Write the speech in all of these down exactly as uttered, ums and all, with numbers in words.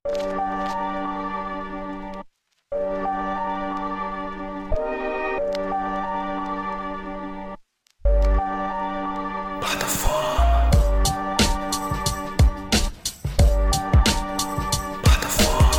Plataforma. Plataforma. Plataforma.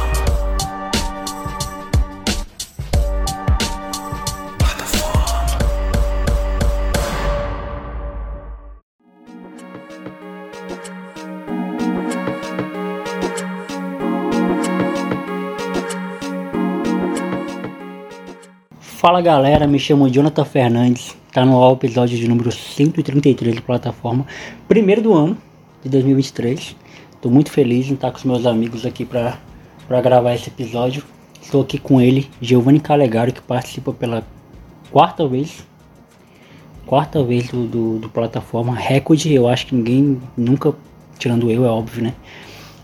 Fala galera, me chamo Jonathan Fernandes, tá no ao episódio de número cento e trinta e três do Plataforma, primeiro do ano de dois mil e vinte e três, tô muito feliz em estar com os meus amigos aqui pra, pra gravar esse episódio. Estou aqui com ele, Geovany Calegário, que participa pela quarta vez, quarta vez do, do, do Plataforma, recorde, eu acho que ninguém, nunca, tirando eu, é óbvio, né,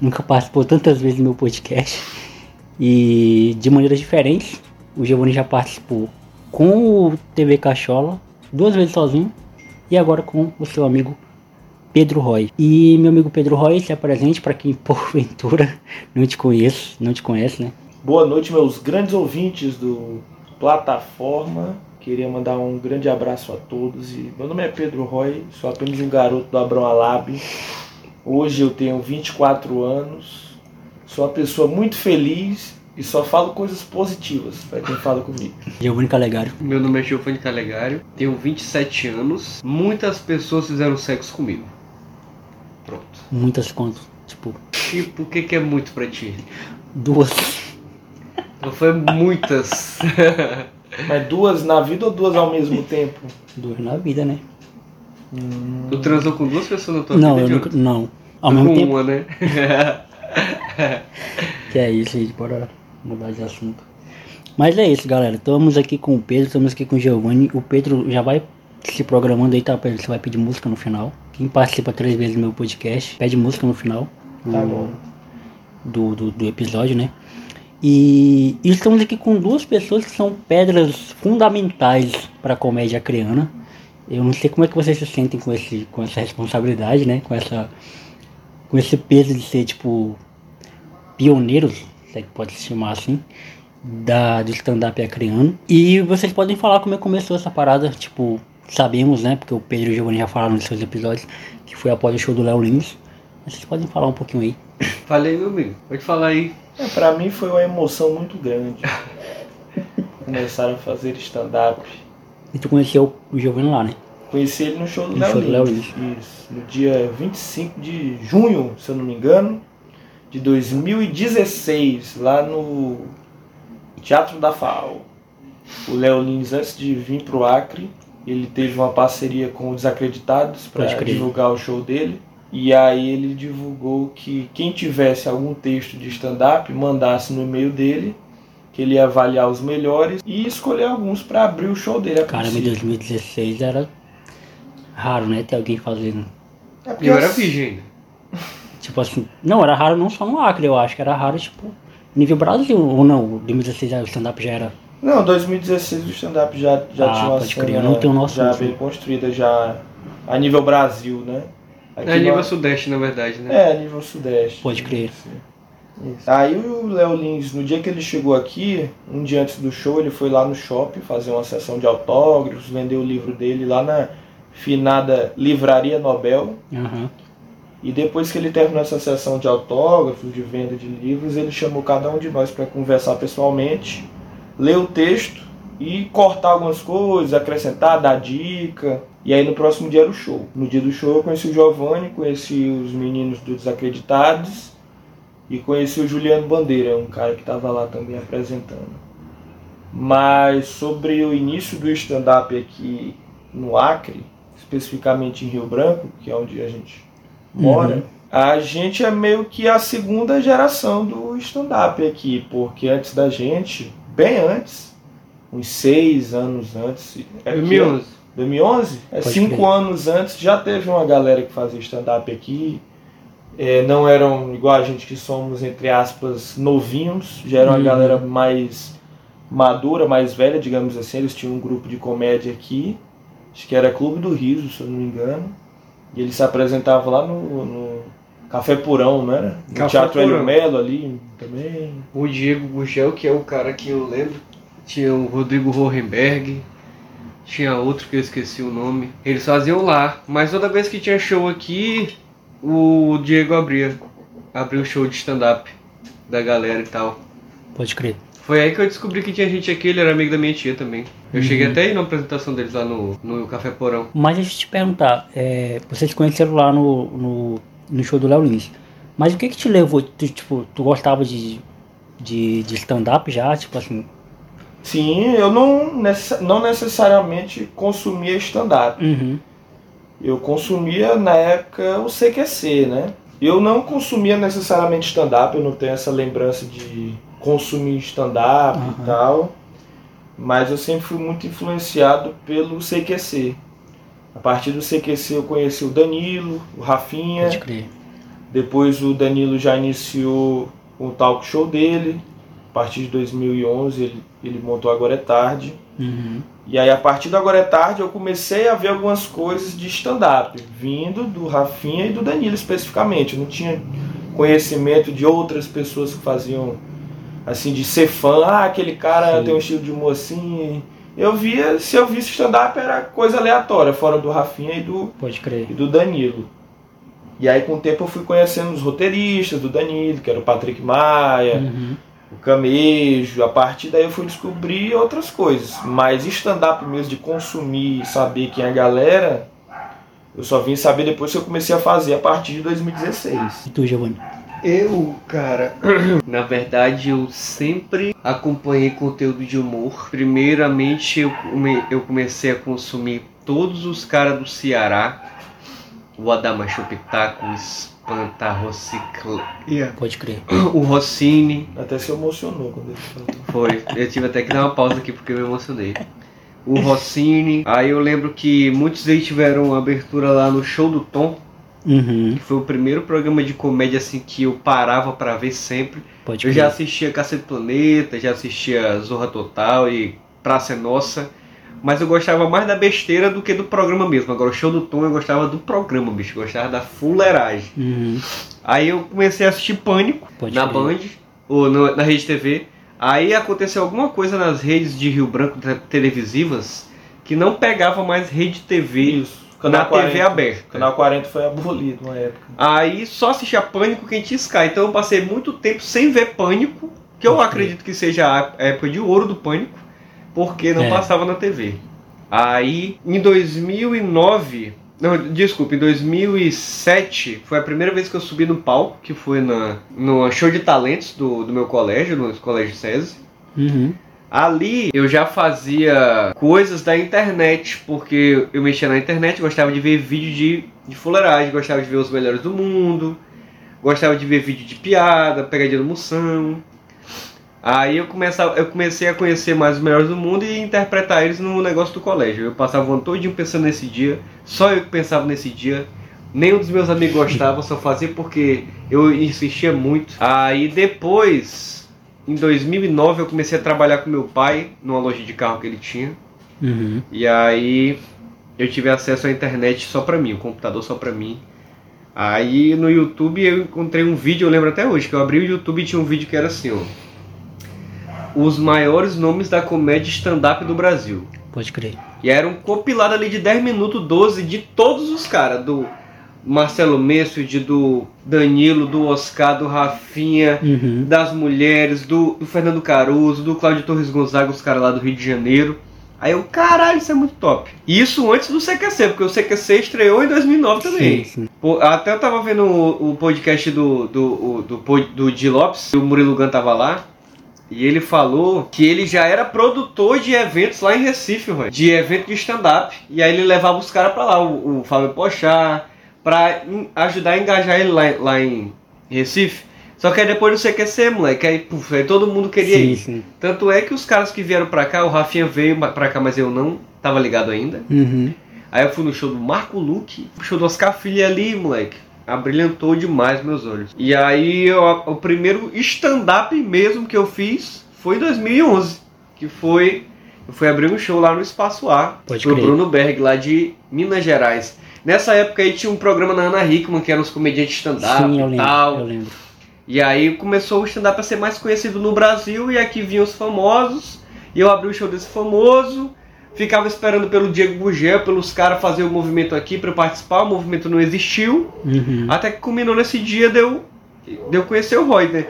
nunca participou tantas vezes do meu podcast, e de maneiras diferentes. O Geovany já participou com o T V Cachola, duas vezes sozinho, e agora com o seu amigo Pedro Rói. E meu amigo Pedro Rói, se apresente para quem porventura não te conhece, não te conhece, né? Boa noite, meus grandes ouvintes do Plataforma. Queria mandar um grande abraço a todos. E meu nome é Pedro Rói, sou apenas um garoto do Abrão Alab. Hoje eu tenho vinte e quatro anos, sou uma pessoa muito feliz. E só falo coisas positivas para quem fala comigo. Giovanni Calegário. Meu nome é Giovanni Calegário, tenho vinte e sete anos. Muitas pessoas fizeram sexo comigo. Pronto. Muitas quantas? Tipo... Tipo, o que, que é muito pra ti? Duas. Não foi muitas. Mas duas na vida ou duas ao mesmo tempo? Duas na vida, né? Hum... Tu transou com duas pessoas na tua não, vida? Eu nunca... Não, ao mesmo tempo. Uma, né? Que é isso, gente, bora mudar de assunto. Mas é isso, galera, estamos aqui com o Pedro, estamos aqui com o Giovanni. O Pedro já vai se programando aí, tá, Pedro? Você vai pedir música no final. Quem participa três vezes do meu podcast, pede música no final do, tá bom. Do, do, do episódio, né? E, e estamos aqui com duas pessoas que são pedras fundamentais para a comédia acreana. Eu não sei como é que vocês se sentem com, esse, com essa responsabilidade, né? Com essa... Com esse peso de ser, tipo, pioneiros, se é que pode se chamar assim, da, do stand-up acreano. E vocês podem falar como é que começou essa parada, tipo, sabemos, né, porque o Pedro e o Giovanni já falaram nos seus episódios, que foi após o show do Léo Lins. Vocês podem falar um pouquinho aí. Falei, meu amigo, pode falar aí. É, pra mim foi uma emoção muito grande. Começaram a fazer stand-up. E tu conheceu o Giovanni lá, né? Conheci ele no show do Léo Lins, no dia vinte e cinco de junho, se eu não me engano, de dois mil e dezesseis, lá no Teatro da F A O. O Léo Lins, antes de vir para o Acre, ele teve uma parceria com o Desacreditados para divulgar o show dele. E aí ele divulgou que quem tivesse algum texto de stand-up, mandasse no e-mail dele, que ele ia avaliar os melhores e escolher alguns para abrir o show dele. Caramba, em dois mil e dezesseis era... raro, né? Ter alguém fazendo. É porque eu era virgem. Tipo assim, não, era raro não só no Acre, eu acho que era raro, tipo, nível Brasil, ou não, dois mil e dezesseis o stand-up já era... Não, dois mil e dezesseis o stand-up já, já ah, tinha uma cena, criar, não tenho noção, já bem construída, já a nível Brasil, né? Aqui é a nível nós... Sudeste, na verdade, né? É, a nível Sudeste. Pode crer. Isso. Aí o Léo Lins, no dia que ele chegou aqui, um dia antes do show, ele foi lá no shopping fazer uma sessão de autógrafos, vendeu o livro dele lá na... finada Livraria Nobel. Uhum. E depois que ele terminou essa sessão de autógrafos, de venda de livros, ele chamou cada um de nós para conversar pessoalmente, ler o texto e cortar algumas coisas, acrescentar, dar dica. E aí no próximo dia era o show. No dia do show eu conheci o Giovanni, conheci os meninos do Desacreditados e conheci o Juliano Bandeira, um cara que estava lá também apresentando. Mas sobre o início do stand-up aqui no Acre, especificamente em Rio Branco, que é onde a gente mora, uhum. A gente é meio que a segunda geração do stand-up aqui, porque antes da gente, bem antes, uns seis anos antes... É dois mil e onze. Aqui, dois mil e onze? É, cinco ver. Anos antes já teve uma galera que fazia stand-up aqui, é, não eram igual a gente que somos, entre aspas, novinhos, já era uma uhum. galera mais madura, mais velha, digamos assim, eles tinham um grupo de comédia aqui, acho que era Clube do Riso, se eu não me engano, e ele se apresentava lá no, no Café Porão, né? Café o Teatro Hélio Melo ali também. O Diego Gugel, que é o cara que eu lembro. Tinha o Rodrigo Hohenberg. Tinha outro que eu esqueci o nome. Eles faziam lá. Mas toda vez que tinha show aqui, o Diego abria. Abriu o show de stand-up da galera e tal. Pode crer. Foi aí que eu descobri que tinha gente aqui, ele era amigo da minha tia também. Eu uhum. cheguei até a ir na apresentação deles lá no, no Café Porão. Mas deixa eu te perguntar, é, vocês conheceram lá no, no, no show do Léo Lins. Mas o que que te levou, tu, tipo, tu gostava de, de, de stand-up já, tipo assim? Sim, eu não, necess, não necessariamente consumia stand-up. Uhum. Eu consumia na época o C Q C, né? Eu não consumia necessariamente stand-up, eu não tenho essa lembrança de... consumir stand-up uhum. e tal, mas eu sempre fui muito influenciado pelo C Q C. A partir do C Q C eu conheci o Danilo, o Rafinha. Pode crer. Depois o Danilo já iniciou o talk show dele. A partir de dois mil e onze ele, ele montou Agora é Tarde. Uhum. E aí a partir do Agora é Tarde eu comecei a ver algumas coisas de stand-up, vindo do Rafinha e do Danilo especificamente. Eu não tinha conhecimento de outras pessoas que faziam... assim, de ser fã, ah, aquele cara Sim. tem um estilo de humor assim. Eu via, se eu visse stand-up era coisa aleatória, fora do Rafinha e do, Pode crer. E do Danilo. E aí com o tempo eu fui conhecendo os roteiristas do Danilo, que era o Patrick Maia, uhum. o Camejo. A partir daí eu fui descobrir outras coisas. Mas stand-up mesmo, de consumir, saber quem é a galera, eu só vim saber depois que eu comecei a fazer, a partir de dois mil e dezesseis. E tu, Giovanni? Eu, cara, na verdade eu sempre acompanhei conteúdo de humor. Primeiramente eu, come, eu comecei a consumir todos os caras do Ceará. O Adama Chupitaco, o Espanta, Rocicla... Yeah. Pode crer. O Rossini. Até se emocionou quando ele falou. Foi, eu tive até que dar uma pausa aqui porque eu me emocionei. O Rossini. Aí eu lembro que muitos deles tiveram uma abertura lá no Show do Tom. Uhum. Que foi o primeiro programa de comédia assim que eu parava pra ver sempre. Pode eu já assistia Cacete Planeta, já assistia Zorra Total e Praça é Nossa. Mas eu gostava mais da besteira do que do programa mesmo. Agora o Show do Tom eu gostava do programa, bicho. Eu gostava da fuleiragem. Uhum. Aí eu comecei a assistir Pânico Pode na Band, ou no, na Rede T V. Aí aconteceu alguma coisa nas redes de Rio Branco televisivas que não pegava mais Rede T V. Isso. Canal na quarenta, T V aberta. O Canal quarenta foi abolido na época. Aí só assistia Pânico quem tinha Sky. Então eu passei muito tempo sem ver Pânico, que eu acredito que seja a época de ouro do Pânico, porque não é. Passava na T V. Aí em dois mil e nove, não, desculpa, em dois mil e sete foi a primeira vez que eu subi no palco, que foi na, no show de talentos do, do meu colégio, no Colégio SESI. Uhum. Ali eu já fazia coisas da internet, porque eu mexia na internet, gostava de ver vídeo de, de fuleiragem, gostava de ver os melhores do mundo, gostava de ver vídeo de piada, pegadinha do Moção. Aí eu, começava, eu comecei a conhecer mais os melhores do mundo e interpretar eles no negócio do colégio. Eu passava o ano todinho pensando nesse dia, só eu que pensava nesse dia. Nenhum dos meus amigos gostava, só fazia porque eu insistia muito. Aí depois... Em dois mil e nove eu comecei a trabalhar com meu pai numa loja de carro que ele tinha. Uhum. E aí eu tive acesso à internet só pra mim, o computador só pra mim. Aí no YouTube eu encontrei um vídeo, eu lembro até hoje, que eu abri o YouTube e tinha um vídeo que era assim, ó. Os maiores nomes da comédia stand-up do Brasil. Pode crer. E era um compilado ali de dez minutos, doze, de todos os caras, do... Marcelo Mesfid, do Danilo, do Oscar, do Rafinha, uhum. das mulheres, do, do Fernando Caruso, do Cláudio Torres Gonzaga, os caras lá do Rio de Janeiro. Aí eu, caralho, isso é muito top. E isso antes do C Q C, porque o C Q C estreou em dois mil e nove também. Sim, sim. Pô, até eu tava vendo o, o podcast do, do, do, do, do Di Lopes, e o Murilo Gun tava lá. E ele falou que ele já era produtor de eventos lá em Recife, véio, de evento de stand-up. E aí ele levava os caras pra lá, o, o Fábio Porchat... pra ajudar a engajar ele lá, lá em Recife. Só que aí depois não sei o que é ser, moleque. Aí, puf, aí todo mundo queria sim, ir. Sim. Tanto é que os caras que vieram pra cá, o Rafinha veio pra cá, mas eu não tava ligado ainda. Uhum. Aí eu fui no show do Marco Luque, show do Oscar Filho ali, moleque. Abrilhantou demais meus olhos. E aí eu, o primeiro stand-up mesmo que eu fiz foi em dois mil e onze. Que foi... Eu fui abrir um show lá no Espaço A. Pode pro crer. Bruno Berg, lá de Minas Gerais. Nessa época aí tinha um programa na Ana Hickman, que eram os comediantes stand-up. Sim, eu e lembro, tal. Eu lembro. E aí começou o stand-up a ser mais conhecido no Brasil, e aqui vinham os famosos, e eu abri o show desse famoso, ficava esperando pelo Diego Gugel, pelos caras fazer o movimento aqui para eu participar, o movimento não existiu, uhum. até que culminou nesse dia de eu, de eu conhecer o Rói, né?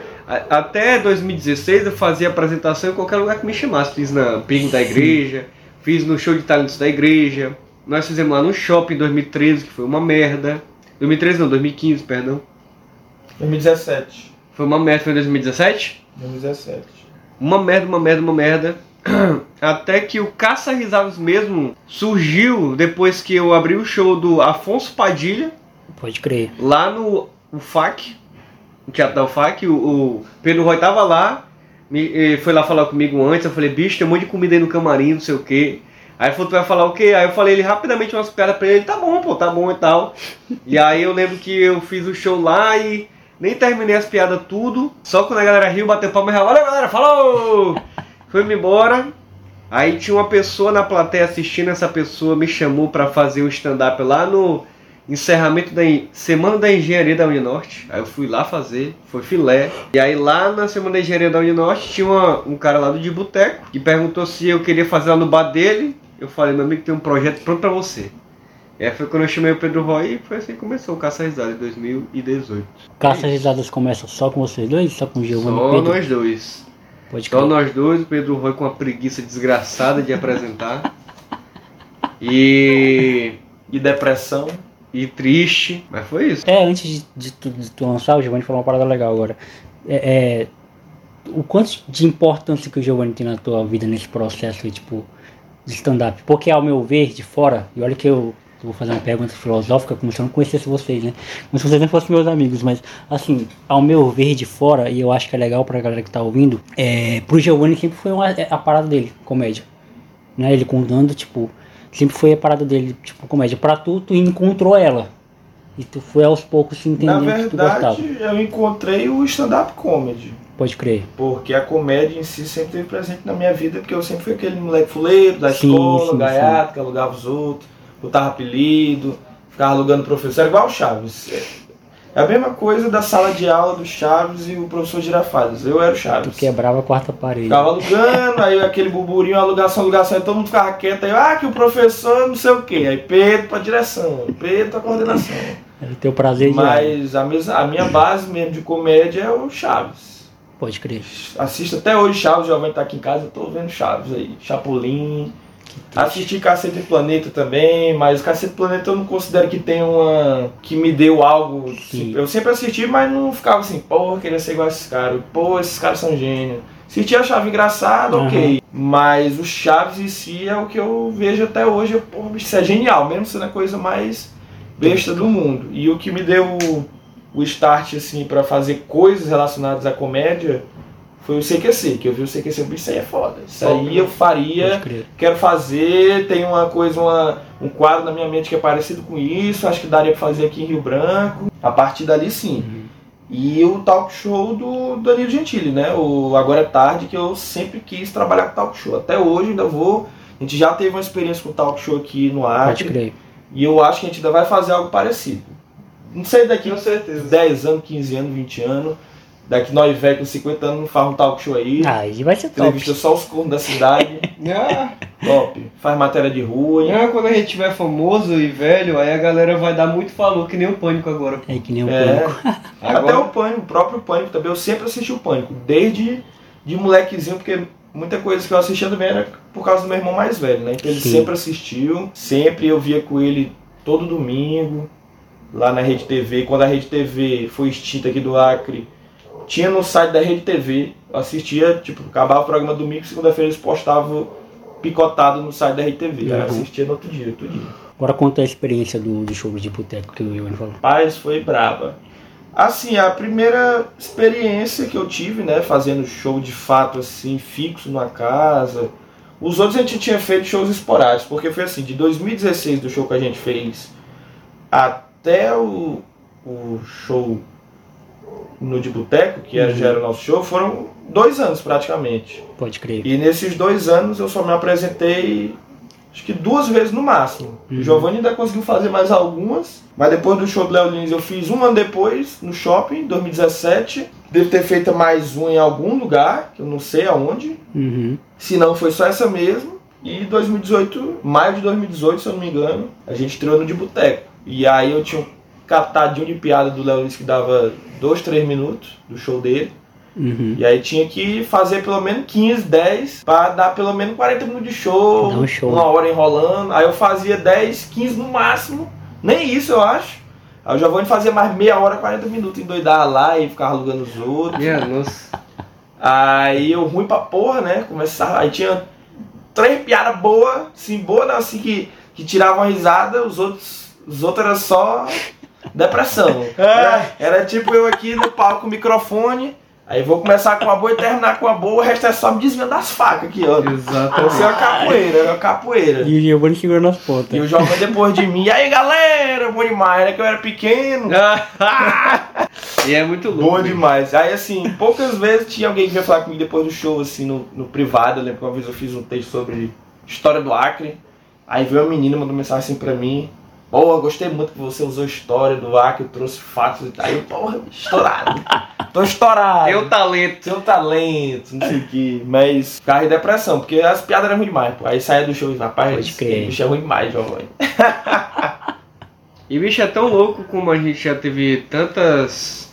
Até dois mil e dezesseis eu fazia apresentação em qualquer lugar que me chamasse, fiz na Ping da igreja, fiz no show de talentos da igreja, nós fizemos lá no shopping em dois mil e treze, que foi uma merda, dois mil e treze não, dois mil e quinze, perdão. dois mil e dezessete. Foi uma merda, foi em dois mil e dezessete? dois mil e dezessete. Uma merda, uma merda, uma merda. Até que o Caça Risadas mesmo surgiu depois que eu abri o show do Afonso Padilha. Pode crer. Lá no U F A C, no Teatro da U F A C, o, o Pedro Rói tava lá, me, foi lá falar comigo antes, eu falei, bicho, tem um monte de comida aí no camarim, não sei o quê. Aí ele falou, tu vai falar o quê? Aí eu falei ele rapidamente umas piadas pra ele, tá bom, pô, tá bom e tal. E aí eu lembro que eu fiz o show lá e nem terminei as piadas tudo, só quando a galera riu, bateu palma e falou, olha galera, falou! Fui-me embora, aí tinha uma pessoa na plateia assistindo, essa pessoa me chamou pra fazer um stand-up lá no encerramento da Semana da Engenharia da Uninorte, aí eu fui lá fazer, foi filé, e aí lá na Semana da Engenharia da Uninorte tinha uma, um cara lá do de boteco, que perguntou se eu queria fazer lá no bar dele, eu falei, meu amigo, tem um projeto pronto pra você. E aí foi quando eu chamei o Pedro Rói e foi assim que começou o Caça Risadas em dois mil e dezoito. Caça Risadas começa só com vocês dois? Só com o Giovanni? Só Pedro? Nós dois. Pode só nós dois, o Pedro Rói com uma preguiça desgraçada de apresentar. E... e depressão. E triste. Mas foi isso. É, antes de, de, tu, de tu lançar, o Giovanni falou uma parada legal agora. É, é, o quanto de importância que o Giovanni tem na tua vida nesse processo aí, tipo... de stand-up, porque ao meu ver de fora, e olha que eu vou fazer uma pergunta filosófica como se eu não conhecesse vocês, né, como se vocês não fossem meus amigos, mas assim, ao meu ver de fora, e eu acho que é legal pra galera que tá ouvindo, é, pro Giovanni sempre foi uma, a parada dele, comédia, né, ele contando, tipo, sempre foi a parada dele, tipo, comédia, pra tu, tu encontrou ela, e tu foi aos poucos se entendendo na verdade, que tu gostava. Eu encontrei o stand-up comedy. Pode crer. Porque a comédia em si sempre esteve presente na minha vida, porque eu sempre fui aquele moleque fuleiro da sim, escola, sim, gaiato, sim. Que alugava os outros, botava apelido, ficava alugando professor, era igual o Chaves. É a mesma coisa da sala de aula do Chaves e o professor Girafales, eu era o Chaves. Tu quebrava a quarta parede. Ficava alugando, aí aquele burburinho, alugação, alugação, aí todo mundo ficava quieto, aí, ah, que o professor não sei o quê, aí Pedro pra direção, Pedro pra coordenação. Era o teu prazer de mas a, mes- a minha base mesmo de comédia é o Chaves. Pode crer. Assisto até hoje Chaves, Geovany tá aqui em casa, eu tô vendo Chaves aí. Chapolin. Assisti Cacete Planeta também, mas Cacete Planeta eu não considero que tem uma... que me deu algo... Sim. Eu sempre assisti, mas não ficava assim, pô, queria ser igual a esses caras. Pô, esses caras são gênios. Assisti a Chaves engraçada, uhum. Ok. Mas o Chaves em si é o que eu vejo até hoje. Eu, pô, isso é genial, mesmo sendo a coisa mais besta do mundo. E o que me deu... o start, assim, pra fazer coisas relacionadas à comédia, foi o C Q C, que eu vi o C Q C, isso aí é foda, isso aí eu faria, quero fazer, tem uma coisa, uma, um quadro na minha mente que é parecido com isso, acho que daria pra fazer aqui em Rio Branco, a partir dali sim. Uhum. E o talk show do Danilo Gentili, né, o Agora é Tarde, que eu sempre quis trabalhar com talk show, até hoje ainda vou, a gente já teve uma experiência com talk show aqui no Acre, e eu acho que a gente ainda vai fazer algo parecido. Não sei daqui com certeza. dez anos, quinze anos, vinte anos, daqui nós velho com cinquenta anos não faz um talk show aí. Ah, e vai ser top. Entrevista só os cornos da cidade. Ah, top. Faz matéria de rua. Ah, quando a gente tiver famoso e velho, aí a galera vai dar muito valor, que nem o Pânico agora. É, que nem o é. Pânico. Agora... até o Pânico, o próprio Pânico também. Eu sempre assisti o Pânico, desde de molequezinho, porque... muita coisa que eu assistia também era por causa do meu irmão mais velho, né? Então ele sim. Sempre assistiu, sempre eu via com ele todo domingo. Lá na Rede T V, quando a Rede T V foi extinta aqui do Acre, tinha no site da Rede T V, eu assistia, tipo, acabava o programa domingo, segunda-feira eles postavam picotado no site da Rede T V, uhum. Eu assistia no outro dia, outro dia. Agora conta a experiência do, do show de boteco que o Giovanni falou. Paz, foi braba. Assim, a primeira experiência que eu tive, né, fazendo show de fato, assim, fixo numa casa, os outros a gente tinha feito shows esporádicos, porque foi assim, de dois mil e dezesseis do show que a gente fez, a até o, o show no de boteco, que era, uhum. Já era o nosso show, foram dois anos praticamente. Pode crer. E nesses dois anos eu só me apresentei acho que duas vezes no máximo. Uhum. O Geovany ainda conseguiu fazer mais algumas, mas depois do show do Léo Lins eu fiz um ano depois, no shopping, em dois mil e dezessete. Devo ter feito mais um em algum lugar, que eu não sei aonde. Uhum. Se não, foi só essa mesmo. E dois mil e dezoito, maio de dois mil e dezoito, se eu não me engano, a gente treinou no de boteco. E aí eu tinha um catadinho de piada do Léo Lins que dava dois, três minutos do show dele. Uhum. E aí tinha que fazer pelo menos quinze, dez pra dar pelo menos quarenta minutos de show, um show, uma hora enrolando. Aí eu fazia dez, quinze no máximo, nem isso eu acho. Aí o Geovany fazia mais meia hora, quarenta minutos, endoidava lá e ficava alugando os outros. Yeah, nossa. Aí eu ruim pra porra, né? Começava, aí tinha três piadas boas, assim, boa não, assim, que, que tiravam a risada, os outros, os outros eram só depressão. Era, era tipo eu aqui no palco com o microfone. Aí vou começar com uma boa e terminar com uma boa, o resto é só me desviando das facas aqui, ó. Exato. Você é uma capoeira, é uma capoeira. E o Geovany segurando as pontas. E o Geovany depois de mim, e aí galera, bom demais, né? Que eu era pequeno. E é muito louco. Bom demais. Aí assim, poucas vezes tinha alguém que veio falar comigo depois do show, assim, no, no privado. Eu lembro que uma vez eu fiz um texto sobre história do Acre. Aí veio uma menina, mandou mensagem assim pra mim. Porra, gostei muito que você usou história do Acre, eu trouxe fatos e tal. Aí eu, porra, estourado. Tô estourado. Teu talento. Teu talento, não sei o que. Mas ficava em depressão, porque as piadas eram ruim demais, pô. Aí saia do show e rapaz, o bicho é ruim demais, Geovany. E bicho, é tão louco como a gente já teve tantas...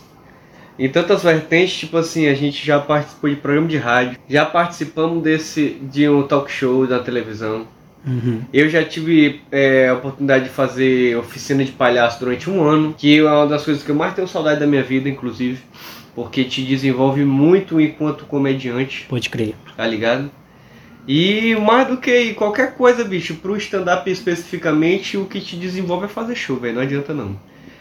Em tantas vertentes, tipo assim, a gente já participou de programa de rádio. Já participamos desse, de um talk show da televisão. Uhum. Eu já tive é, a oportunidade de fazer oficina de palhaço durante um ano, que é uma das coisas que eu mais tenho saudade da minha vida, inclusive, porque te desenvolve muito enquanto comediante. Pode crer. Tá ligado? E mais do que qualquer coisa, bicho, pro stand-up especificamente, o que te desenvolve é fazer show, velho. Não adianta não.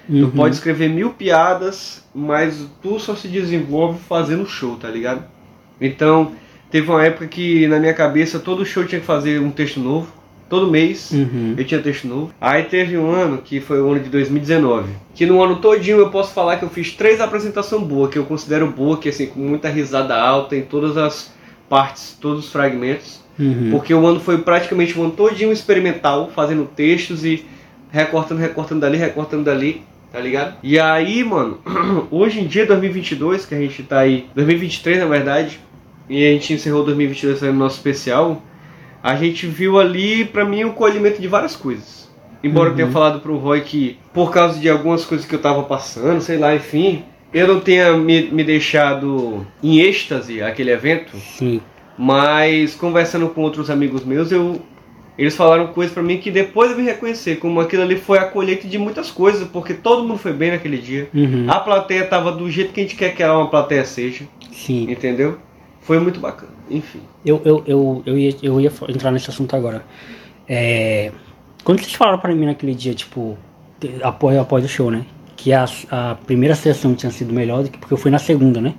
Uhum. Tu pode escrever mil piadas, mas tu só se desenvolve fazendo show, tá ligado? Então... Teve uma época que, na minha cabeça, todo show tinha que fazer um texto novo. Todo mês, uhum, eu tinha texto novo. Aí teve um ano, que foi o ano de dois mil e dezenove. Que no ano todinho eu posso falar que eu fiz três apresentações boas, que eu considero boa, que assim, com muita risada alta em todas as partes, todos os fragmentos. Uhum. Porque o ano foi praticamente o ano todinho experimental, fazendo textos e recortando, recortando dali, recortando dali. Tá ligado? E aí, mano, hoje em dia, dois mil e vinte e dois, que a gente tá aí... dois mil e vinte e três, na verdade... E a gente encerrou dois mil e vinte e dois no nosso especial. A gente viu ali, pra mim, o colhimento de várias coisas. Embora, uhum, eu tenha falado pro Rói que, por causa de algumas coisas que eu tava passando, sei lá, enfim, eu não tenha me, me deixado em êxtase aquele evento. Sim. Mas, conversando com outros amigos meus, eu, eles falaram coisas pra mim que depois eu vim reconhecer, como aquilo ali foi a colheita de muitas coisas, porque todo mundo foi bem naquele dia. Uhum. A plateia tava do jeito que a gente quer que ela uma plateia seja. Sim. Entendeu? Foi muito bacana, enfim. Eu, eu, eu, eu, ia, eu ia entrar nesse assunto agora. É, quando vocês falaram pra mim naquele dia, tipo, após, após o show, né? Que a, a primeira sessão tinha sido melhor, porque eu fui na segunda, né?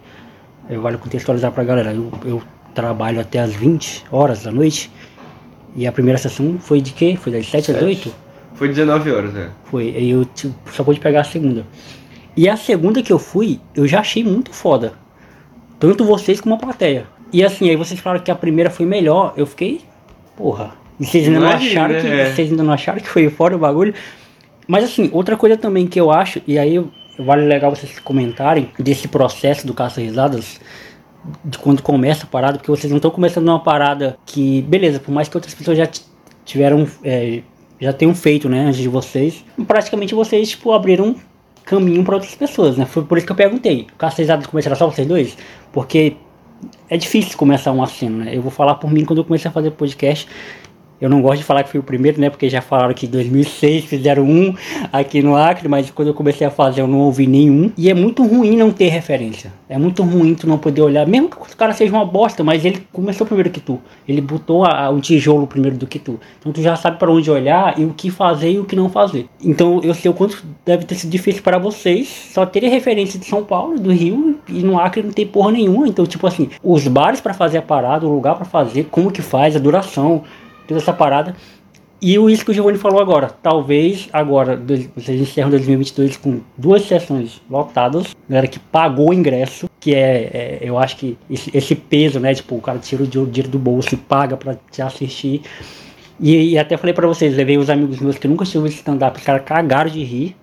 Eu vale contextualizar pra galera. Eu, eu trabalho até as vinte horas da noite. E a primeira sessão foi de quê? Foi das sete às oito? Foi dezenove horas, né? Foi, e eu tipo, só pude pegar a segunda. E a segunda que eu fui, eu já achei muito foda. Tanto vocês como a plateia. E assim, aí vocês falaram que a primeira foi melhor. Eu fiquei... Porra. E vocês ainda não, não acharam é. que... Vocês ainda não acharam que foi fora o bagulho. Mas assim, outra coisa também que eu acho... E aí, vale legal vocês comentarem... Desse processo do Caça Risadas... De quando começa a parada... Porque vocês não estão começando uma parada que... Beleza, por mais que outras pessoas já tiveram... É, já tenham feito, né? Antes de vocês... Praticamente vocês, tipo, abriram... caminho para outras pessoas, né? Foi por isso que eu perguntei. O Caça Risadas começaram só vocês dois? Porque é difícil começar um assim, né? Eu vou falar por mim, quando eu comecei a fazer podcast, eu não gosto de falar que fui o primeiro, né? Porque já falaram que em dois mil e seis fizeram um aqui no Acre, mas quando eu comecei a fazer eu não ouvi nenhum. E é muito ruim não ter referência. É muito ruim tu não poder olhar, mesmo que o cara seja uma bosta, mas ele começou primeiro que tu. Ele botou a, a, um tijolo primeiro do que tu. Então tu já sabe para onde olhar e o que fazer e o que não fazer. Então eu sei o quanto deve ter sido difícil para vocês só terem referência de São Paulo, do Rio, e no Acre não tem porra nenhuma. Então, tipo assim, os bares para fazer a parada, o lugar para fazer, como que faz, a duração... Toda essa parada. E isso que o Geovany falou agora. Talvez agora, dois, vocês encerram dois mil e vinte e dois com duas sessões lotadas. Galera que pagou o ingresso. Que é, é eu acho que esse, esse peso, né? Tipo, o cara tira o dinheiro do bolso e paga pra te assistir. E, e até falei pra vocês, levei os amigos meus que nunca tinham visto stand-up, os caras cagaram de rir,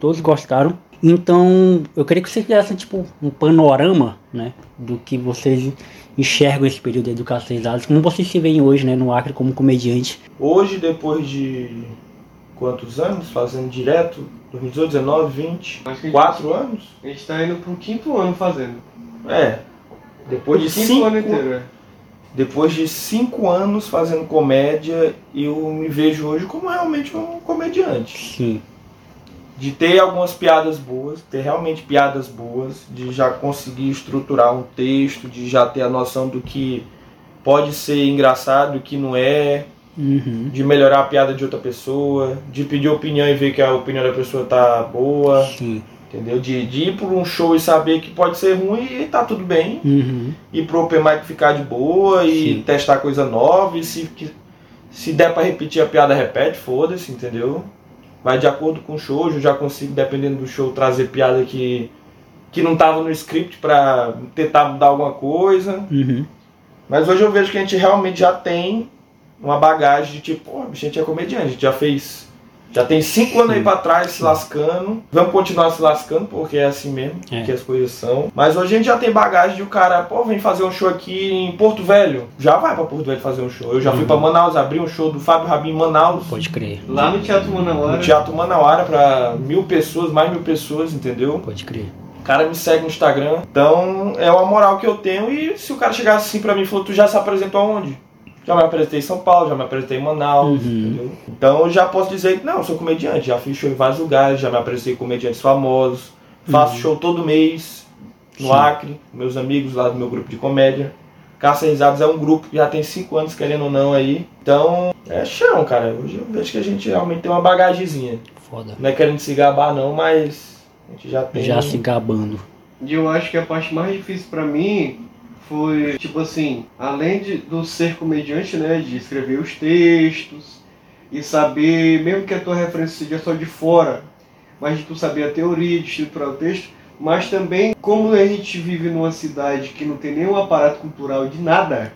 todos gostaram. Então, eu queria que vocês fizessem, tipo, um panorama, né, do que vocês enxergam esse período da Educação Risadas, como vocês se veem hoje, né, no Acre como comediante. Hoje, depois de quantos anos? Fazendo direto? dois mil e dezoito, dezenove, vinte, quatro anos? A gente tá indo pro quinto ano fazendo. É. Depois de cinco anos inteiro, é. Depois de cinco anos fazendo comédia, eu me vejo hoje como realmente um comediante. Sim. De ter algumas piadas boas, ter realmente piadas boas, de já conseguir estruturar um texto, de já ter a noção do que pode ser engraçado, o que não é, uhum. de melhorar a piada de outra pessoa, de pedir opinião e ver que a opinião da pessoa tá boa, sim. entendeu? De, de ir por um show e saber que pode ser ruim e tá tudo bem, uhum. ir pro open mic ficar de boa e sim. testar coisa nova, e se, se der pra repetir a piada, repete, foda-se, entendeu? Vai de acordo com o show, eu já consigo, dependendo do show, trazer piada que, que não estava no script para tentar mudar alguma coisa. Uhum. Mas hoje eu vejo que a gente realmente já tem uma bagagem de tipo, pô, a gente é comediante, a gente já fez, já tem cinco anos aí para trás se lascando. Vamos continuar se lascando, porque é assim mesmo, é. que as coisas são. Mas hoje a gente já tem bagagem de o cara, pô, vem fazer um show aqui em Porto Velho. Já vai pra Porto Velho fazer um show. Eu já uhum. fui pra Manaus, abri um show do Fábio Rabin em Manaus. Pode crer. Lá no Teatro Manauara. No Teatro Manauara pra mil pessoas, mais mil pessoas, entendeu? Pode crer. O cara me segue no Instagram. Então é uma moral que eu tenho. E se o cara chegar assim pra mim e falou, tu já se apresentou aonde? Já me apresentei em São Paulo, já me apresentei em Manaus, uhum. entendeu? Então eu já posso dizer que não, eu sou comediante, já fiz show em vários lugares, já me apresentei em comediantes famosos, uhum. faço show todo mês no Sim. Acre, meus amigos lá do meu grupo de comédia. Caça Risadas é um grupo que já tem cinco anos, querendo ou não, aí. Então, é chão, cara. Hoje eu vejo que a gente realmente tem uma bagagezinha. Foda. Não é querendo se gabar não, mas a gente já tem... Já se gabando. E eu acho que a parte mais difícil pra mim... Foi, tipo assim, além de, do ser comediante, né, de escrever os textos e saber, mesmo que a tua referência seja só de fora, mas de tu saber a teoria, de estruturar o texto, mas também, como a gente vive numa cidade que não tem nenhum aparato cultural de nada,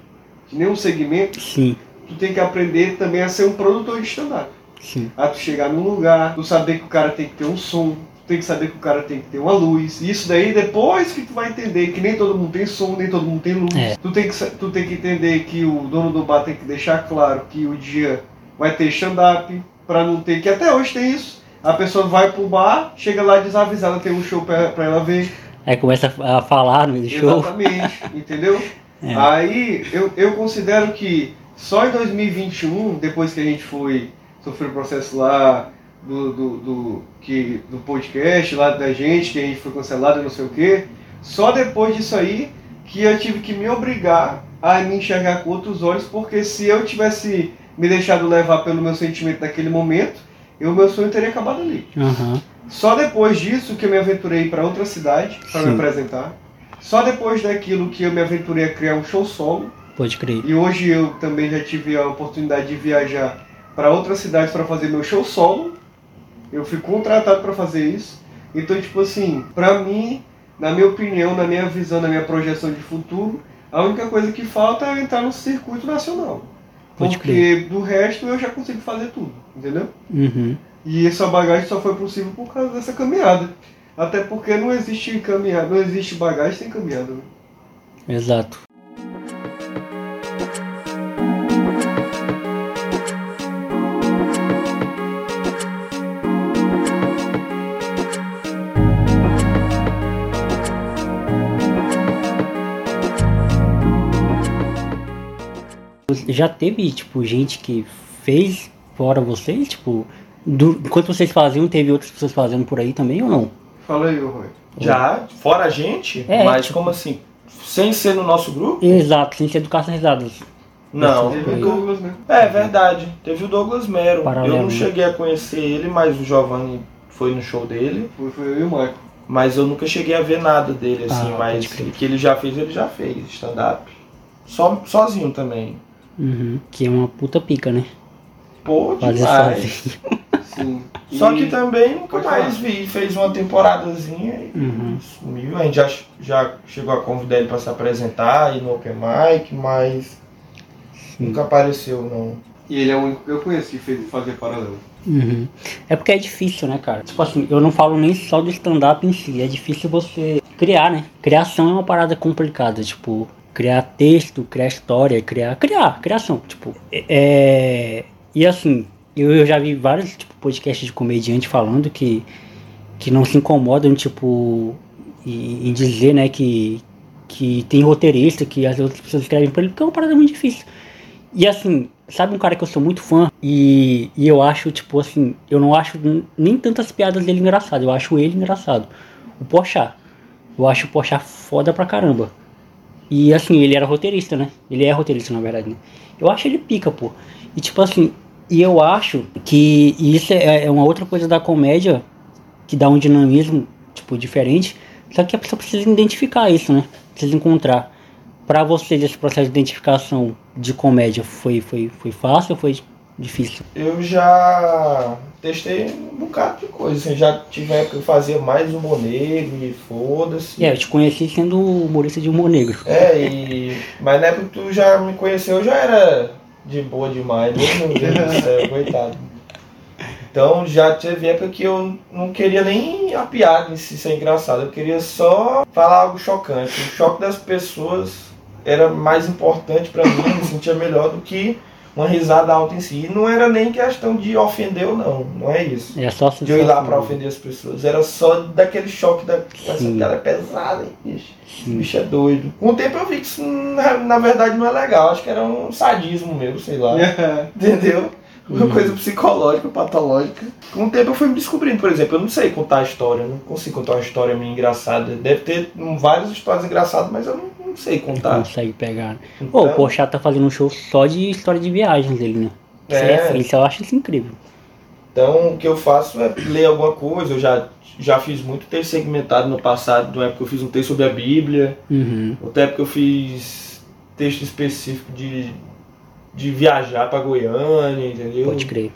de nenhum segmento, Sim. tu tem que aprender também a ser um produtor de stand-up. Sim. A tu chegar num lugar, tu saber que o cara tem que ter um som, tem que saber que o cara tem que ter uma luz. Isso daí depois que tu vai entender que nem todo mundo tem som, nem todo mundo tem luz. É. Tu, tem que, tu tem que entender que o dono do bar tem que deixar claro que o dia vai ter stand-up, pra não ter... Que até hoje tem isso. A pessoa vai pro bar, chega lá desavisada, tem um show pra, pra ela ver. Aí começa a falar no show. Exatamente, entendeu? É. Aí eu, eu considero que só em dois mil e vinte e um, depois que a gente foi sofrer o processo lá... Do, do, do, que, do podcast lá da gente, que a gente foi cancelado, não sei o que, só depois disso aí que eu tive que me obrigar a me enxergar com outros olhos, porque se eu tivesse me deixado levar pelo meu sentimento naquele momento, o meu sonho teria acabado ali. Uhum. Só depois disso que eu me aventurei para outra cidade para me apresentar, só depois daquilo que eu me aventurei a criar um show solo. Pode crer. E hoje eu também já tive a oportunidade de viajar para outras cidades para fazer meu show solo. Eu fui contratado para fazer isso. Então, tipo assim, pra mim, na minha opinião, na minha visão, na minha projeção de futuro, a única coisa que falta é entrar no circuito nacional. Pode Porque crer. Do resto eu já consigo fazer tudo, entendeu? Uhum. E essa bagagem só foi possível por causa dessa caminhada. Até porque não existe caminhada, não existe bagagem sem caminhada. Né? Exato. Já teve, tipo, gente que fez fora vocês? Tipo, do, enquanto vocês faziam, teve outras pessoas fazendo por aí também ou não? Fala aí, Rui. Já, fora a gente? É, mas tipo, como assim? Sem ser no nosso grupo? Exato, sem ser do Caça Risadas. Não, teve o Douglas, né? É verdade, teve o Douglas Mero. Paralelo, eu não cheguei a conhecer ele, mas o Giovanni foi no show dele. Foi, foi eu e o Marco. Mas eu nunca cheguei a ver nada dele, assim, ah, mas o que ele já fez, ele já fez, stand-up. So, sozinho também. Uhum, que é uma puta pica, né? Pô, demais. Sim. E... Só que também nunca mais vi. Fez uma temporadazinha e uhum. sumiu. A gente já, já chegou a convidar ele pra se apresentar, ir no open mic, mas Sim. nunca apareceu, não. E ele é o único que eu conheço que fez fazer paralelo. Uhum. É porque é difícil, né, cara? Tipo assim, eu não falo nem só do stand-up em si. É difícil você criar, né? Criação é uma parada complicada, tipo... Criar texto, criar história, criar... Criar, criação, tipo... É... E assim, eu, eu já vi vários tipo, podcasts de comediante falando que... Que não se incomodam, tipo... Em dizer, né, que... Que tem roteirista, que as outras pessoas escrevem pra ele. Porque é uma parada muito difícil. E assim... Sabe um cara que eu sou muito fã e, e eu acho, tipo assim, eu não acho nem tantas piadas dele engraçadas, eu acho ele engraçado. O Pochá. Eu acho o Pochá foda pra caramba. E assim, ele era roteirista, né? Ele é roteirista, na verdade, né? Eu acho ele pica, pô. E tipo assim, e eu acho que isso é, é uma outra coisa da comédia que dá um dinamismo, tipo, diferente. Só que a pessoa precisa identificar isso, né? Precisa encontrar. Pra vocês, esse processo de identificação de comédia foi, foi, foi fácil ou foi difícil? Eu já testei um bocado de coisa, assim, já tive época que eu fazia mais humor negro e foda-se. É, eu te conheci sendo humorista de humor negro. É, e... mas na época que tu já me conheceu, eu já era de boa demais, meu Deus do céu, coitado. Então já teve época que eu não queria nem a piada em si ser engraçada, eu queria só falar algo chocante. O choque das pessoas... era mais importante pra mim, me sentia melhor do que uma risada alta em si. E não era nem questão de ofender ou não, não é isso. É só de eu ir lá pra ofender as pessoas, era só daquele choque da essa cara é pesada, hein, bicho. Bicho é doido. Com o tempo eu vi que isso na, na verdade não é legal, acho que era um sadismo meu, sei lá, entendeu? Uma coisa psicológica, patológica. Com o tempo eu fui me descobrindo, por exemplo, eu não sei contar a história, eu não consigo contar uma história minha engraçada. Deve ter várias histórias engraçadas, mas eu não Não sei contar. Não consegue pegar. Então, oh, o Pochá tá fazendo um show só de história de viagens dele, né? É. Isso eu acho isso incrível. Então o que eu faço é ler alguma coisa. Eu já, já fiz muito texto segmentado no passado. Na época eu fiz um texto sobre a Bíblia. Uhum. Outra época eu fiz texto específico de, de viajar pra Goiânia, entendeu? Pode crer.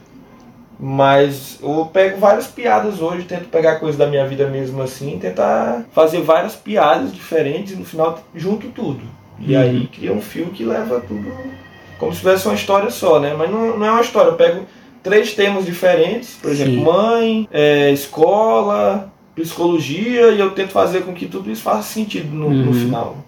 Mas eu pego várias piadas hoje, tento pegar coisas da minha vida mesmo assim, tentar fazer várias piadas diferentes e no final junto tudo. E uhum. aí cria um fio que leva tudo como se tivesse uma história só, né? Mas não, não é uma história, eu pego três temas diferentes, por exemplo, Sim. mãe, é, escola, psicologia, e eu tento fazer com que tudo isso faça sentido no, uhum. no final.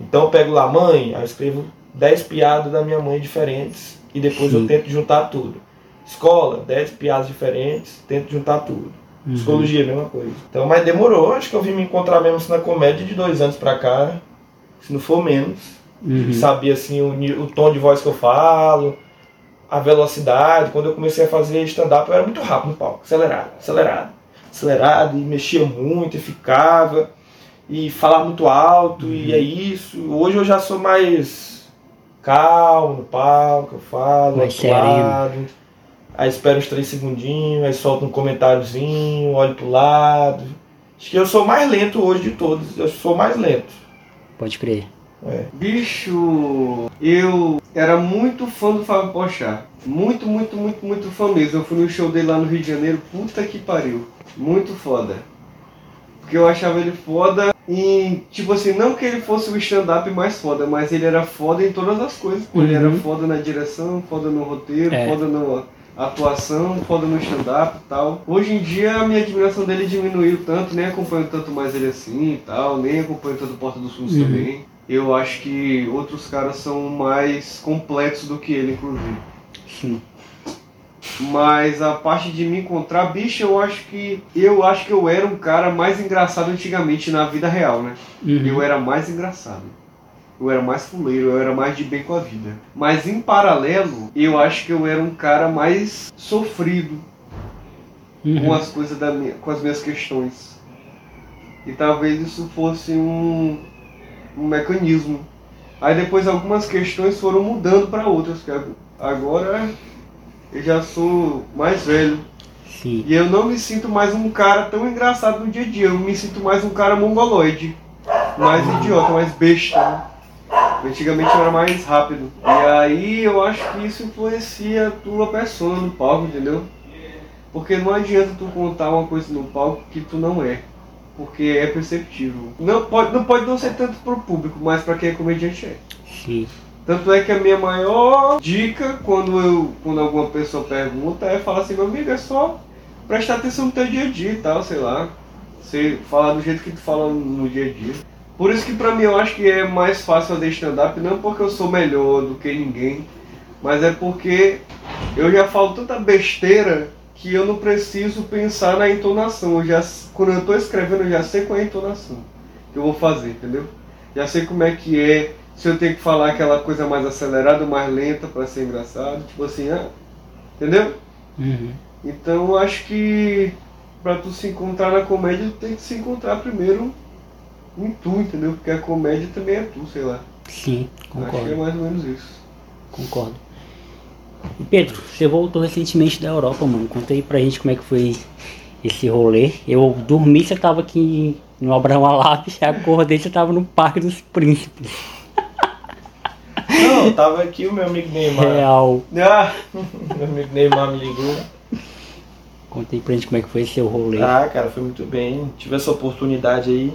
Então eu pego lá mãe, aí eu escrevo dez piadas da minha mãe diferentes e depois Sim. eu tento juntar tudo. Escola, dez piadas diferentes, tento juntar tudo. Uhum. Psicologia, mesma coisa. Então, mas demorou, acho que eu vim me encontrar mesmo assim, na comédia de dois anos pra cá, se não for menos. Uhum. Sabia assim, o, o tom de voz que eu falo, a velocidade. Quando eu comecei a fazer stand-up, eu era muito rápido no palco, acelerado, acelerado, acelerado, e mexia muito, e ficava, e falava muito alto, uhum. e é isso. Hoje eu já sou mais calmo no palco, eu falo, mais sério. Aí espero uns três segundinhos, aí solto um comentáriozinho, olho pro lado. Acho que eu sou mais lento hoje de todos, eu sou mais lento. Pode crer. É. Bicho, eu era muito fã do Fábio Porchat. Muito, muito, muito, muito fã mesmo. Eu fui no show dele lá no Rio de Janeiro, puta que pariu. Muito foda. Porque eu achava ele foda em, tipo assim, não que ele fosse o stand-up mais foda, mas ele era foda em todas as coisas. Uhum. Ele era foda na direção, foda no roteiro, é. foda no... atuação, foda no stand-up e tal. Hoje em dia a minha admiração dele diminuiu tanto, nem acompanho tanto mais ele assim e tal, nem acompanho tanto Porta dos Fundos uhum. também. Eu acho que outros caras são mais complexos do que ele, inclusive. Sim. Mas a parte de me encontrar, bicho, eu acho que eu acho que eu era um cara mais engraçado antigamente na vida real, né? Uhum. Eu era mais engraçado. Eu era mais fuleiro, eu era mais de bem com a vida. Mas em paralelo, eu acho que eu era um cara mais sofrido uhum. com as coisas da minha, com as minhas questões. E talvez isso fosse um, um mecanismo. Aí depois algumas questões foram mudando para outras, que agora eu já sou mais velho. Sim. E eu não me sinto mais um cara tão engraçado no dia a dia, eu me sinto mais um cara mongoloide, mais idiota, mais besta, né? Antigamente eu era mais rápido. E aí eu acho que isso influencia a tua persona no palco, entendeu? Porque não adianta tu contar uma coisa no palco que tu não é. Porque é perceptível. Não pode não, pode não ser tanto pro público, mas pra quem é comediante é. Sim. Tanto é que a minha maior dica quando, eu, quando alguma pessoa pergunta é falar assim, meu amigo, é só prestar atenção no teu dia a dia e tal, sei lá. Você falar do jeito que tu fala no dia a dia. Por isso que pra mim eu acho que é mais fácil fazer stand-up, não porque eu sou melhor do que ninguém, mas é porque eu já falo tanta besteira que eu não preciso pensar na entonação. Eu já, quando eu tô escrevendo, eu já sei qual é a entonação que eu vou fazer, entendeu? Já sei como é que é, se eu tenho que falar aquela coisa mais acelerada, mais lenta pra ser engraçado, tipo assim, ah, entendeu? Uhum. Então eu acho que pra tu se encontrar na comédia, tu tem que se encontrar primeiro em tu, entendeu? Porque a comédia também é tu, sei lá. Sim, concordo. Acho que é mais ou menos isso. Concordo. Pedro, você voltou recentemente da Europa, mano. Conta aí pra gente como é que foi esse rolê. Eu dormi, você tava aqui no Abraão Alap, acordei, você tava no Parque dos Príncipes. Não, eu tava aqui, o meu amigo Neymar. Real. Ah, meu amigo Neymar me ligou. Conta aí pra gente como é que foi seu rolê. Ah, cara, foi muito bem. Tive essa oportunidade aí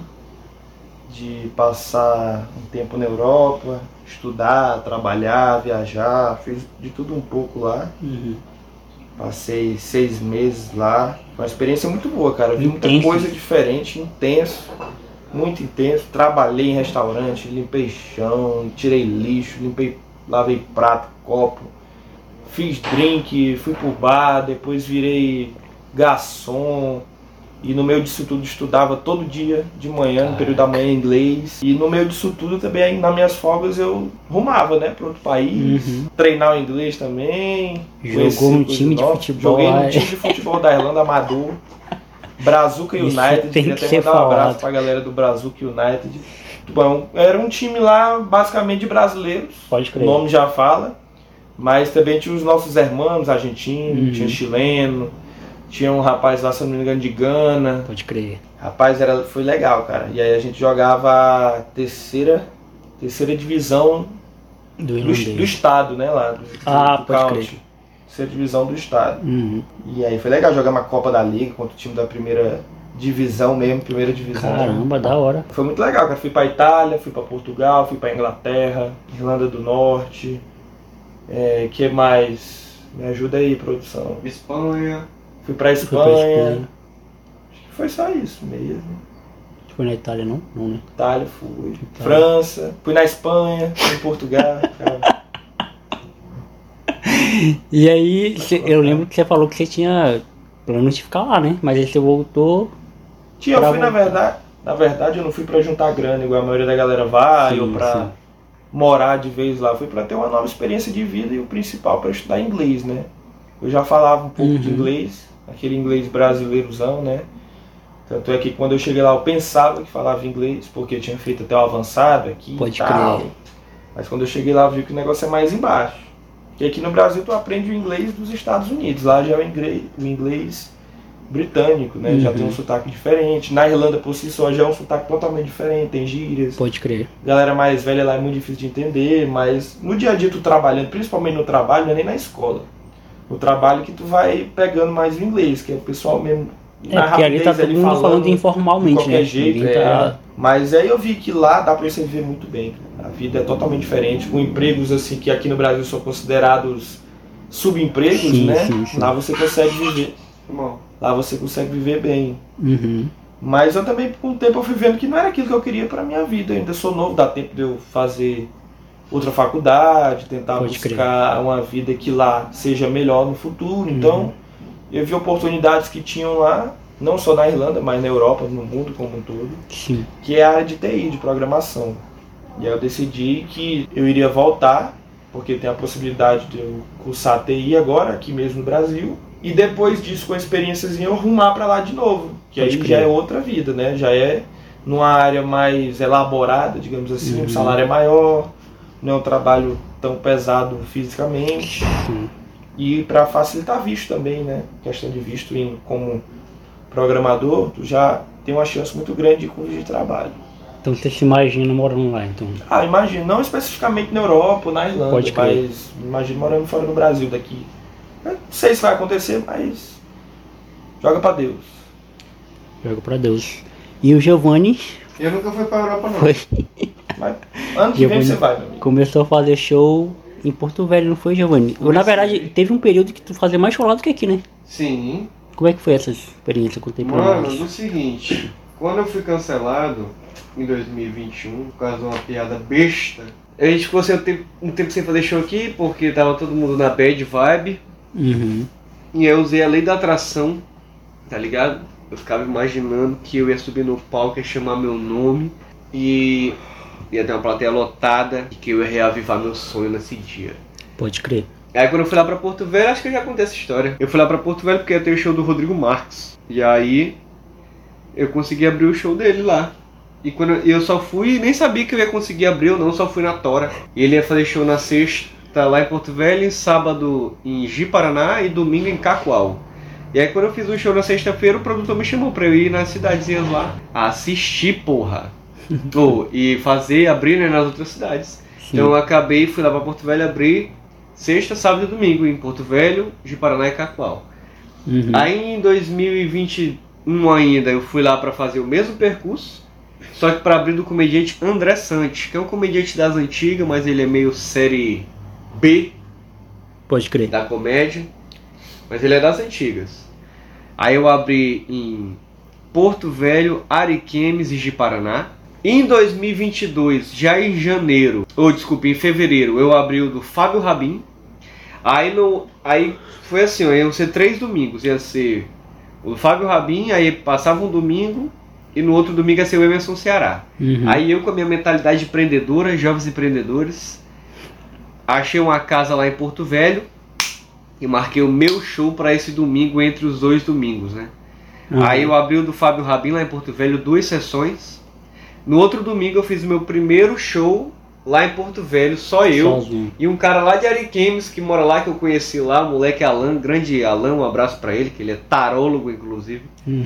de passar um tempo na Europa, estudar, trabalhar, viajar, fiz de tudo um pouco lá. Uhum. Passei seis meses lá. Foi uma experiência muito boa, cara. Vi muita coisa diferente, intenso, muito intenso. Trabalhei em restaurante, limpei chão, tirei lixo, limpei, lavei prato, copo, fiz drink, fui pro bar, depois virei garçom. E no meio disso tudo estudava todo dia de manhã, no período da manhã, inglês. E no meio disso tudo também, nas minhas folgas, eu rumava, né, para outro país. Uhum. Treinar o inglês também. Jogou no time de futebol. Joguei no time de futebol da Irlanda, amador. Brazuca United. Queria até mandar falado. Um abraço para a galera do Brazuca United. Bom, era um time lá, basicamente, de brasileiros. Pode crer. O nome já fala. Mas também tinha os nossos irmãos argentinos, uhum. Tinha chileno. Tinha um rapaz lá, se não me engano, de Gana. Pode crer. Rapaz, era, foi legal, cara. E aí a gente jogava a terceira, terceira divisão do, do, do estado, né? Lá, do, ah, do pode county. Crer. Terceira divisão do estado. Uhum. E aí foi legal jogar uma Copa da Liga contra o time da primeira divisão mesmo, primeira divisão. Caramba, da hora. Foi muito legal, cara. Fui pra Itália, fui pra Portugal, fui pra Inglaterra, Irlanda do Norte. É, que mais? Me ajuda aí, produção. Espanha. Fui pra Espanha. Foi pra Espanha. Acho que foi só isso mesmo. Foi na Itália, não? Não, né? Itália, fui. Itália. França. Fui na Espanha. Fui em Portugal. Cara. E aí, cê, eu lembro que você falou que você tinha plano de ficar lá, né? Mas aí você voltou... Tinha, eu fui voltar. na verdade... Na verdade, eu não fui pra juntar grana, igual a maioria da galera vai, sim, ou pra sim. morar de vez lá. Fui pra ter uma nova experiência de vida e o principal, pra estudar inglês, né? Eu já falava um pouco uhum. de inglês. Aquele inglês brasileirozão, né? Tanto é que quando eu cheguei lá eu pensava que falava inglês, porque eu tinha feito até o avançado aqui e tal. Crer. Mas quando eu cheguei lá eu vi que o negócio é mais embaixo. E aqui no Brasil tu aprende o inglês dos Estados Unidos, lá já é o inglês, o inglês britânico, né? Uhum. Já tem um sotaque diferente. Na Irlanda por si só já é um sotaque totalmente diferente, tem gírias. Pode crer. Galera mais velha lá é muito difícil de entender, mas no dia a dia tu trabalhando, principalmente no trabalho, não é nem na escola. O trabalho que tu vai pegando mais o inglês, que é o pessoal mesmo na é, rapidez, ali tá todo ali mundo falando, falando informalmente, de qualquer né? jeito, tá... é. Mas aí eu vi que lá dá pra você viver muito bem. A vida é totalmente diferente, com empregos assim que aqui no Brasil são considerados subempregos, sim, né? Sim, sim. Lá você consegue viver. Lá você consegue viver bem. Uhum. Mas eu também, com o tempo, eu fui vendo que não era aquilo que eu queria pra minha vida. Eu ainda sou novo, dá tempo de eu fazer... outra faculdade, tentar Pode buscar crer. Uma vida que lá seja melhor no futuro. Então, uhum. eu vi oportunidades que tinham lá, não só na Irlanda, mas na Europa, no mundo como um todo, sim. que é a área de T I, de programação. E aí eu decidi que eu iria voltar, porque tem a possibilidade de eu cursar T I agora, aqui mesmo no Brasil, e depois disso, com experiências, eu rumar para lá de novo, que Pode aí crer. Já é outra vida, né? Já é numa área mais elaborada, digamos assim, uhum. o salário é maior, não é um trabalho tão pesado fisicamente. Sim. E para facilitar visto também, né? Questão de visto em, como programador, tu já tem uma chance muito grande de curso de trabalho. Então você se imagina morando lá, então? Ah, imagino. Não especificamente na Europa ou na Irlanda, Pode crer. Mas imagino morando fora do Brasil daqui. Eu não sei se vai acontecer, mas joga para Deus. Joga para Deus. E o Geovany? Eu nunca fui para Europa, não. Foi. Mas ano que Geovany vem você vai, meu amigo. Começou a fazer show em Porto Velho, não foi, Geovany? Comecei. Na verdade, teve um período que tu fazia mais show lá do que aqui, né? Sim. Como é que foi essa experiência contemporânea? Mano, no seguinte, quando eu fui cancelado em dois mil e vinte e um, por causa de uma piada besta, a gente ficou um tempo, um tempo sem fazer show aqui, porque tava todo mundo na bad vibe. Uhum. E eu usei a lei da atração, tá ligado? Eu ficava imaginando que eu ia subir no palco, ia chamar meu nome e ia ter uma plateia lotada e que eu ia reavivar meu sonho nesse dia. Pode crer. Aí quando eu fui lá pra Porto Velho, acho que eu já contei essa história. Eu fui lá pra Porto Velho porque ia ter o show do Rodrigo Marques. E aí eu consegui abrir o show dele lá. E quando eu, eu só fui, nem sabia que eu ia conseguir abrir ou não, só fui na tora. E ele ia fazer show na sexta lá em Porto Velho, sábado em Ji-Paraná e domingo em Cacoal. E aí quando eu fiz o show na sexta-feira, o produtor me chamou pra eu ir nas cidadezinhas lá assistir, porra. oh, e fazer, abrir, né, nas outras cidades. Sim. Então eu acabei, fui lá pra Porto Velho abrir sexta, sábado e domingo em Porto Velho, Ji-Paraná e Cacoal. Uhum. Aí em dois mil e vinte e um ainda eu fui lá pra fazer o mesmo percurso, só que pra abrir do comediante André Santos, que é um comediante das antigas, mas ele é meio série B. Pode crer. Da comédia. Mas ele é das antigas. Aí eu abri em Porto Velho, Ariquemes e Ji-Paraná. Em dois mil e vinte e dois, já em janeiro, ou desculpe, em fevereiro, eu abri o do Fábio Rabin. Aí, no, aí foi assim, ó, iam ser três domingos. Ia ser o do Fábio Rabin, aí passava um domingo e no outro domingo ia ser o Emerson Ceará. Uhum. Aí eu, com a minha mentalidade empreendedora, jovens empreendedores, achei uma casa lá em Porto Velho e marquei o meu show para esse domingo, entre os dois domingos, né? Uhum. Aí eu abri o do Fábio Rabin lá em Porto Velho, duas sessões. No outro domingo eu fiz o meu primeiro show lá em Porto Velho, só eu. Sozinho. E um cara lá de Ariquemes que mora lá, que eu conheci lá, o moleque Alan, grande Alan, um abraço para ele, que ele é tarólogo, inclusive. Uhum.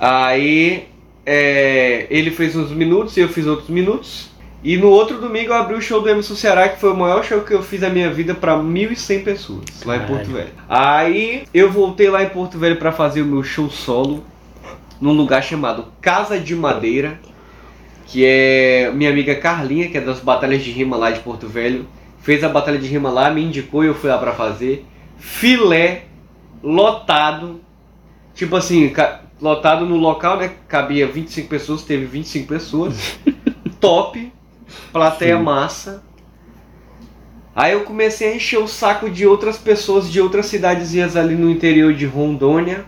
Aí é, ele fez uns minutos e eu fiz outros minutos. E no outro domingo eu abri o show do Emerson Ceará, que foi o maior show que eu fiz da minha vida, pra mil e cem pessoas. Caralho. Lá em Porto Velho. Aí eu voltei lá em Porto Velho pra fazer o meu show solo, num lugar chamado Casa de Madeira, que é minha amiga Carlinha, que é das batalhas de rima lá de Porto Velho, fez a batalha de rima lá, me indicou e eu fui lá pra fazer. Filé, lotado, tipo assim, lotado no local, né? Cabia vinte e cinco pessoas, teve vinte e cinco pessoas. Top. Plateia. Sim. Massa. Aí eu comecei a encher o saco de outras pessoas de outras cidadezinhas ali no interior de Rondônia.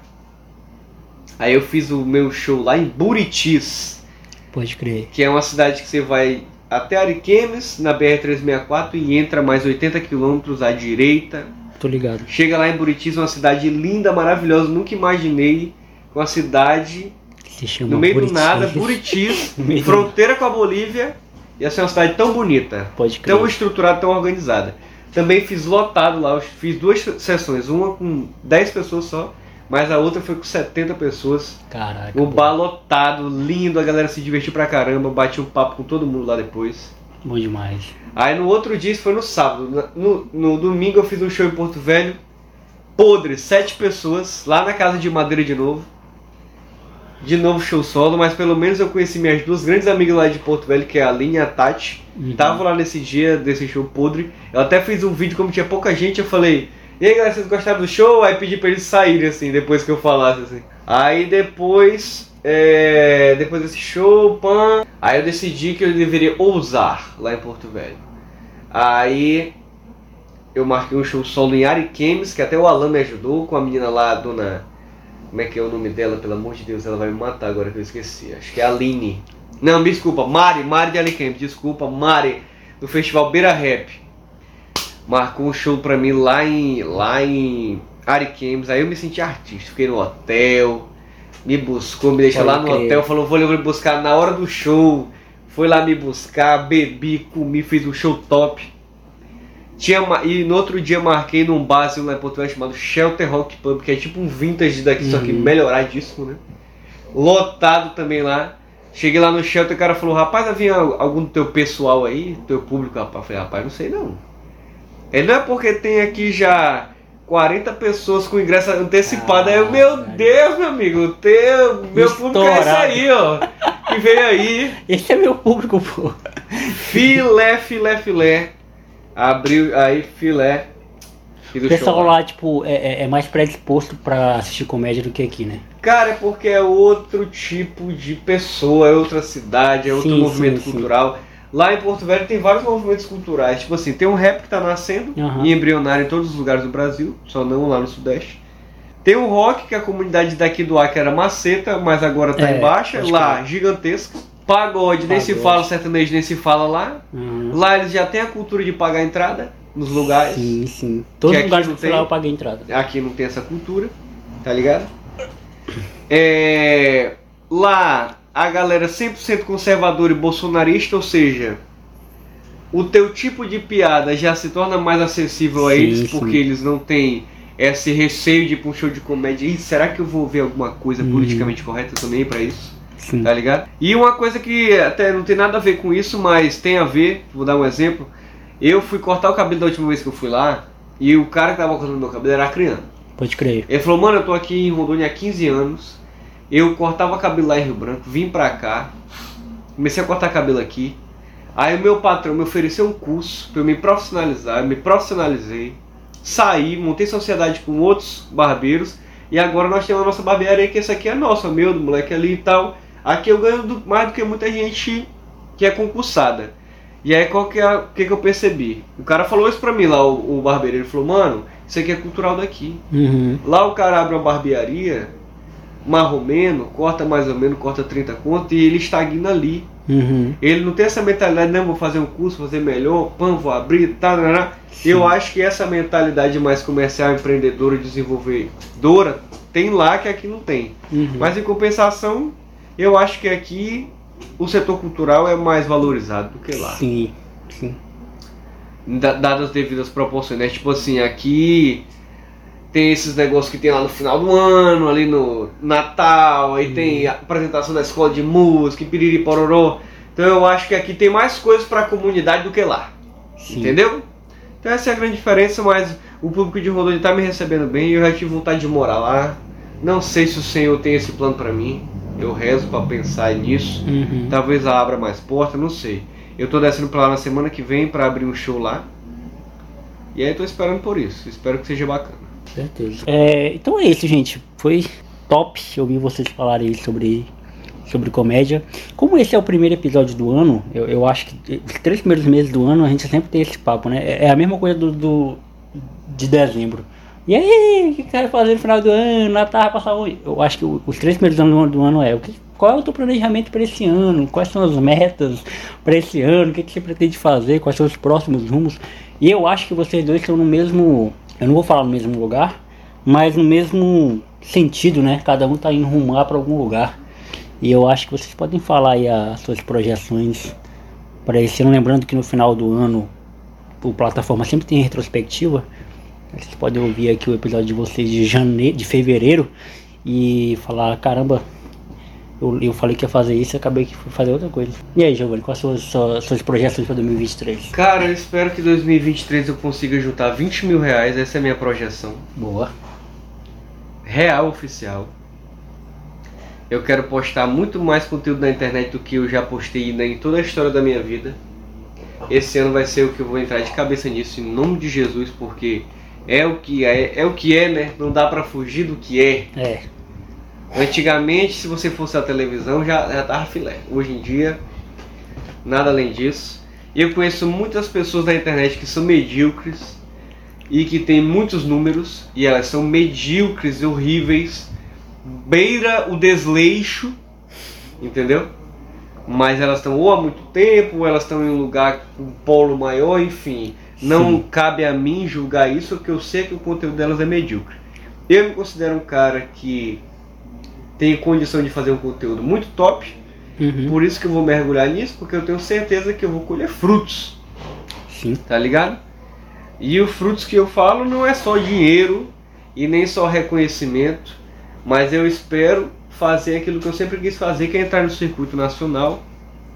Aí eu fiz o meu show lá em Buritis. Pode crer. Que é uma cidade que você vai até Ariquemes, na B R trezentos e sessenta e quatro, e entra mais oitenta quilômetros à direita. Tô ligado. Chega lá em Buritis, uma cidade linda, maravilhosa. Nunca imaginei uma cidade que se chama no meio Buritis. Do nada, Buritis, fronteira com a Bolívia. Ia ser uma cidade tão bonita, pode crer, tão estruturada, tão organizada. Também fiz lotado lá, fiz duas sessões, uma com dez pessoas só, mas a outra foi com setenta pessoas. Caraca. O bar lotado, lindo, a galera se divertiu pra caramba, bati um papo com todo mundo lá depois. Bom demais. Aí no outro dia, isso foi no sábado, no, no domingo eu fiz um show em Porto Velho, podre, sete pessoas, lá na Casa de Madeira de novo. De novo show solo, mas pelo menos eu conheci minhas duas grandes amigas lá de Porto Velho, que é a Aline e a Tati. Uhum. Tava lá nesse dia, desse show podre. Eu até fiz um vídeo, como tinha pouca gente, eu falei: e aí galera, vocês gostaram do show? Aí pedi pra eles saírem, assim, depois que eu falasse, assim. Aí depois, é... depois desse show, pã... aí eu decidi que eu deveria ousar lá em Porto Velho. Aí eu marquei um show solo em Ariquemes, que até o Alan me ajudou, com a menina lá, a dona... Como é que é o nome dela? Pelo amor de Deus, ela vai me matar agora que eu esqueci. Acho que é a Aline. Não, me desculpa, Mari, Mari de Alicante, desculpa, Mari, do Festival Beira Rap. Marcou um show pra mim lá em, lá em Ariquemes, aí eu me senti artista. Fiquei no hotel, me buscou, me deixou lá no hotel, falou: vou levar me buscar na hora do show. Foi lá me buscar, bebi, comi, fiz um show top. Tinha, e no outro dia marquei num bar lá em Porto Velho chamado Shelter Rock Pub, que é tipo um vintage daqui, uhum, só que melhoradíssimo, né? Lotado também lá. Cheguei lá no Shelter e o cara falou: rapaz, havia algum do teu pessoal aí, teu público? Rapaz, eu falei: rapaz, não sei não. Ele: não é porque tem aqui já quarenta pessoas com ingresso antecipado. Ah, aí eu, meu cara. Deus, meu amigo, teu, meu Estourado. Público é esse aí, ó. Que veio aí. Esse é meu público, pô. Filé, filé, filé. Abriu aí, filé. E o pessoal show, lá, né? Tipo, é, é mais predisposto pra assistir comédia do que aqui, né? Cara, é porque é outro tipo de pessoa, é outra cidade, é outro sim, movimento sim, cultural. Sim. Lá em Porto Velho tem vários movimentos culturais, tipo assim, tem um rap que tá nascendo uhum. e embrionário em todos os lugares do Brasil, só não lá no Sudeste. Tem o rock, que a comunidade daqui do Acre era maceta, mas agora tá é, em baixa, lá, é. Gigantesca. Pagode, Pagode, nem se fala, sertanejo nem se fala lá. Uhum. Lá eles já tem a cultura de pagar a entrada nos lugares. Sim, sim. Todos os lugares que eu fui lá eu paguei a entrada. Aqui não tem essa cultura, tá ligado? É... Lá... A galera cem por cento conservadora e bolsonarista, ou seja, o teu tipo de piada já se torna mais acessível a sim, eles, porque sim. eles não têm esse receio de ir pra um show de comédia. Ih, será que eu vou ver alguma coisa uhum. politicamente correta também pra isso? Sim. Tá ligado? E uma coisa que até não tem nada a ver com isso, mas tem a ver, vou dar um exemplo. Eu fui cortar o cabelo da última vez que eu fui lá, e o cara que tava cortando meu cabelo era acriano. Pode crer. Ele falou, mano, eu tô aqui em Rondônia há quinze anos. Eu cortava cabelo lá em Rio Branco, vim pra cá, comecei a cortar cabelo aqui. Aí o meu patrão me ofereceu um curso pra eu me profissionalizar, eu me profissionalizei, saí, montei sociedade com outros barbeiros. E agora nós temos a nossa barbearia, que essa aqui é nossa, meu, do moleque ali e tal. Aqui eu ganho do, mais do que muita gente que é concursada. E aí qual que é o que, que eu percebi? O cara falou isso pra mim lá, o, o barbeiro, ele falou, mano, isso aqui é cultural daqui. Uhum. Lá o cara abre uma barbearia... marromeno, corta mais ou menos, corta trinta conto e ele estagna ali. Uhum. Ele não tem essa mentalidade, não, vou fazer um curso, fazer melhor, pão, vou abrir, tá, tá, eu acho que essa mentalidade mais comercial, empreendedora, desenvolvedora, tem lá que aqui não tem. Uhum. Mas em compensação, eu acho que aqui o setor cultural é mais valorizado do que lá. Sim, sim. Dadas as devidas proporções, né? Tipo assim, aqui... Tem esses negócios que tem lá no final do ano, ali no Natal, aí uhum. tem a apresentação da escola de música, piriri pororó. Então eu acho que aqui tem mais coisas pra comunidade do que lá. Sim. Entendeu? Então essa é a grande diferença, mas o público de Rondônia tá me recebendo bem e eu já tive vontade de morar lá. Não sei se o Senhor tem esse plano pra mim, eu rezo pra pensar nisso. Uhum. Talvez ela abra mais porta, não sei. Eu tô descendo pra lá na semana que vem pra abrir um show lá. E aí eu tô esperando por isso, espero que seja bacana. Certeza. É, então é isso, gente. Foi top ouvir vocês falarem sobre, sobre comédia. Como esse é o primeiro episódio do ano, eu, eu acho que os três primeiros meses do ano a gente sempre tem esse papo, né? É a mesma coisa do, do de dezembro. E aí, o que quero fazer no final do ano? Natal, passar hoje. Eu acho que os três primeiros anos do ano é o que, qual é o teu planejamento para esse ano? Quais são as metas para esse ano? O que, que você pretende fazer? Quais são os próximos rumos? E eu acho que vocês dois estão no mesmo... Eu não vou falar no mesmo lugar, mas no mesmo sentido, né? Cada um tá indo rumar para algum lugar. E eu acho que vocês podem falar aí as suas projeções para esse ano. Lembrando que no final do ano o Plataforma sempre tem retrospectiva. Vocês podem ouvir aqui o episódio de vocês de, janeiro, de fevereiro e falar, caramba, eu, eu falei que ia fazer isso e acabei que fui fazer outra coisa. E aí, Giovanni, quais são as suas, suas projeções para dois mil e vinte e três? Cara, eu espero que em dois mil e vinte e três eu consiga juntar vinte mil reais, essa é a minha projeção. Boa. Real oficial. Eu quero postar muito mais conteúdo na internet do que eu já postei em toda a história da minha vida. Esse ano vai ser o que eu vou entrar de cabeça nisso, em nome de Jesus, porque é o que é, é, o que é, né? Não dá pra fugir do que é. É. Antigamente, se você fosse à televisão, já, já tava filé. Hoje em dia, nada além disso. Eu conheço muitas pessoas da internet que são medíocres e que tem muitos números, e elas são medíocres, horríveis, beira o desleixo, entendeu? Mas elas estão ou há muito tempo, ou elas estão em um lugar com um polo maior, enfim. Não Sim. cabe a mim julgar isso, porque eu sei que o conteúdo delas é medíocre. Eu me considero um cara que... tem condição de fazer um conteúdo muito top, uhum. por isso que eu vou mergulhar nisso, porque eu tenho certeza que eu vou colher frutos, sim, tá ligado? E os frutos que eu falo não é só dinheiro e nem só reconhecimento, mas eu espero fazer aquilo que eu sempre quis fazer, que é entrar no circuito nacional,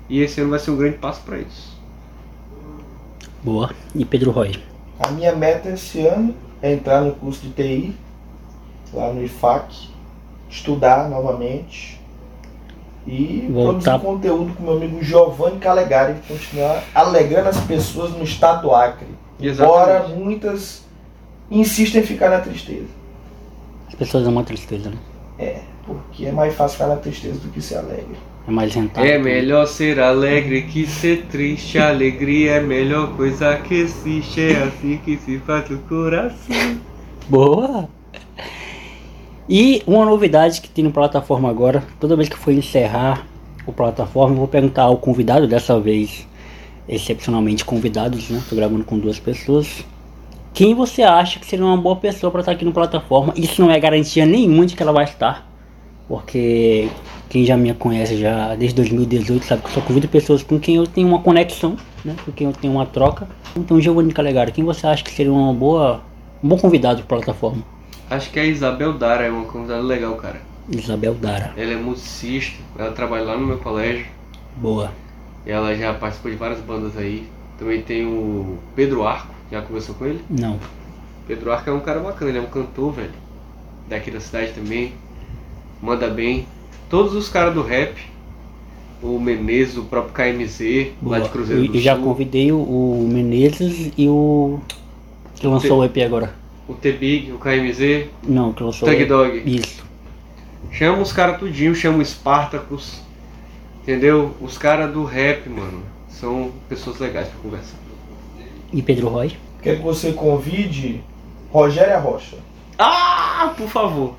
e esse ano vai ser um grande passo para isso. Boa, e Pedro Rói? A minha meta esse ano entrar no curso de T I, lá no I F A C, estudar novamente e voltar. Produzir conteúdo com meu amigo Geovany Calegário e continuar alegrando as pessoas no estado do Acre. Exatamente. Embora muitas insistem em ficar na tristeza. As pessoas amam a tristeza, né? É, porque é mais fácil ficar na tristeza do que ser alegre. É mais rentável. É melhor ser alegre que ser triste. A alegria é a melhor coisa que existe. É assim que se faz o coração. Boa! E uma novidade que tem no Plataforma agora, toda vez que for encerrar o Plataforma, eu vou perguntar ao convidado, dessa vez, excepcionalmente convidados, né? Estou gravando com duas pessoas. Quem você acha que seria uma boa pessoa para estar aqui no Plataforma? Isso não é garantia nenhuma de que ela vai estar, porque quem já me conhece já desde dois mil e dezoito sabe que eu só convido pessoas com quem eu tenho uma conexão, né? Com quem eu tenho uma troca. Então, Geovany Calegário, quem você acha que seria uma boa, um bom convidado para a Plataforma? Acho que a Isabel Dara é uma convidada legal, cara. Isabel Dara. Ela é musicista, ela trabalha lá no meu colégio. Boa. Ela já participou de várias bandas aí. Também tem o Pedro Arco, já conversou com ele? Não. Pedro Arco é um cara bacana, ele é um cantor, velho. Daqui da cidade também. Manda bem. Todos os caras do rap. O Menezes, o próprio K M Z, boa. Lá de Cruzeiro eu, do eu Sul. Eu já convidei o, o Menezes e o... que lançou o E P agora. O T-Big, o K M Z, não, que eu sou Tag Dog. Isso. Chama os caras tudinho, chama o Spartacus, entendeu? Os caras do rap, mano, são pessoas legais pra conversar. E Pedro Rói? Quer que você convide Rogéria Rocha. Ah, por favor.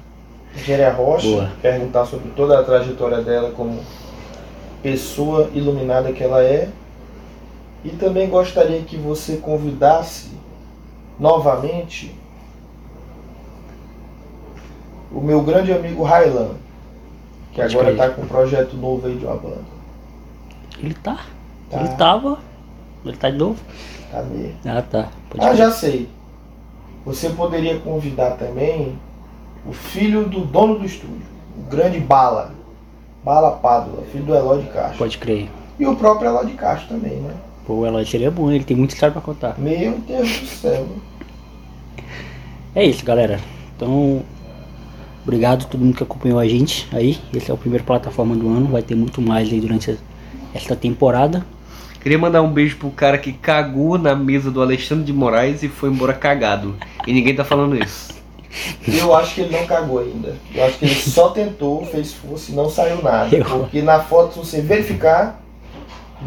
Rogéria Rocha, boa. Perguntar sobre toda a trajetória dela como pessoa iluminada que ela é. E também gostaria que você convidasse novamente o meu grande amigo Railan, que agora está com um projeto novo aí de uma banda. Ele tá? tá. Ele tava? Ele tá de novo? Tá mesmo. Ah, tá. Pode ah, crer. Já sei. Você poderia convidar também o filho do dono do estúdio, o grande Bala. Bala Pádua, filho do Eloy de Castro. Pode crer. E o próprio Eloy de Castro também, né? Pô, o Eloy seria bom, ele tem muita história pra contar. Meu Deus do céu. É isso, galera. Então... obrigado a todo mundo que acompanhou a gente aí. Esse é o primeiro Plataforma do ano. Vai ter muito mais aí durante essa temporada. Queria mandar um beijo pro cara que cagou na mesa do Alexandre de Moraes e foi embora cagado. E ninguém tá falando isso. Eu acho que ele não cagou ainda. Eu acho que ele só tentou, fez força e não saiu nada. Eu... porque na foto, se você verificar,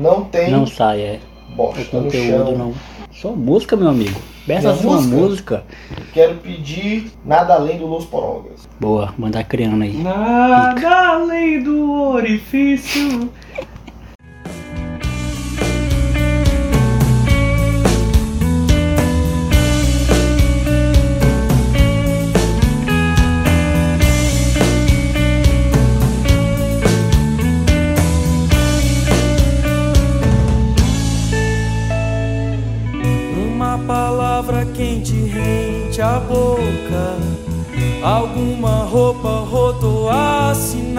não tem... não sai, é. Bosta, o conteúdo no chão. Não. Só música, meu amigo. Peça sua música. Quero pedir Nada Além do Los Porongas. Boa, mandar criando aí. Nada Pica. Além do orifício. A boca, alguma roupa rotoar-se.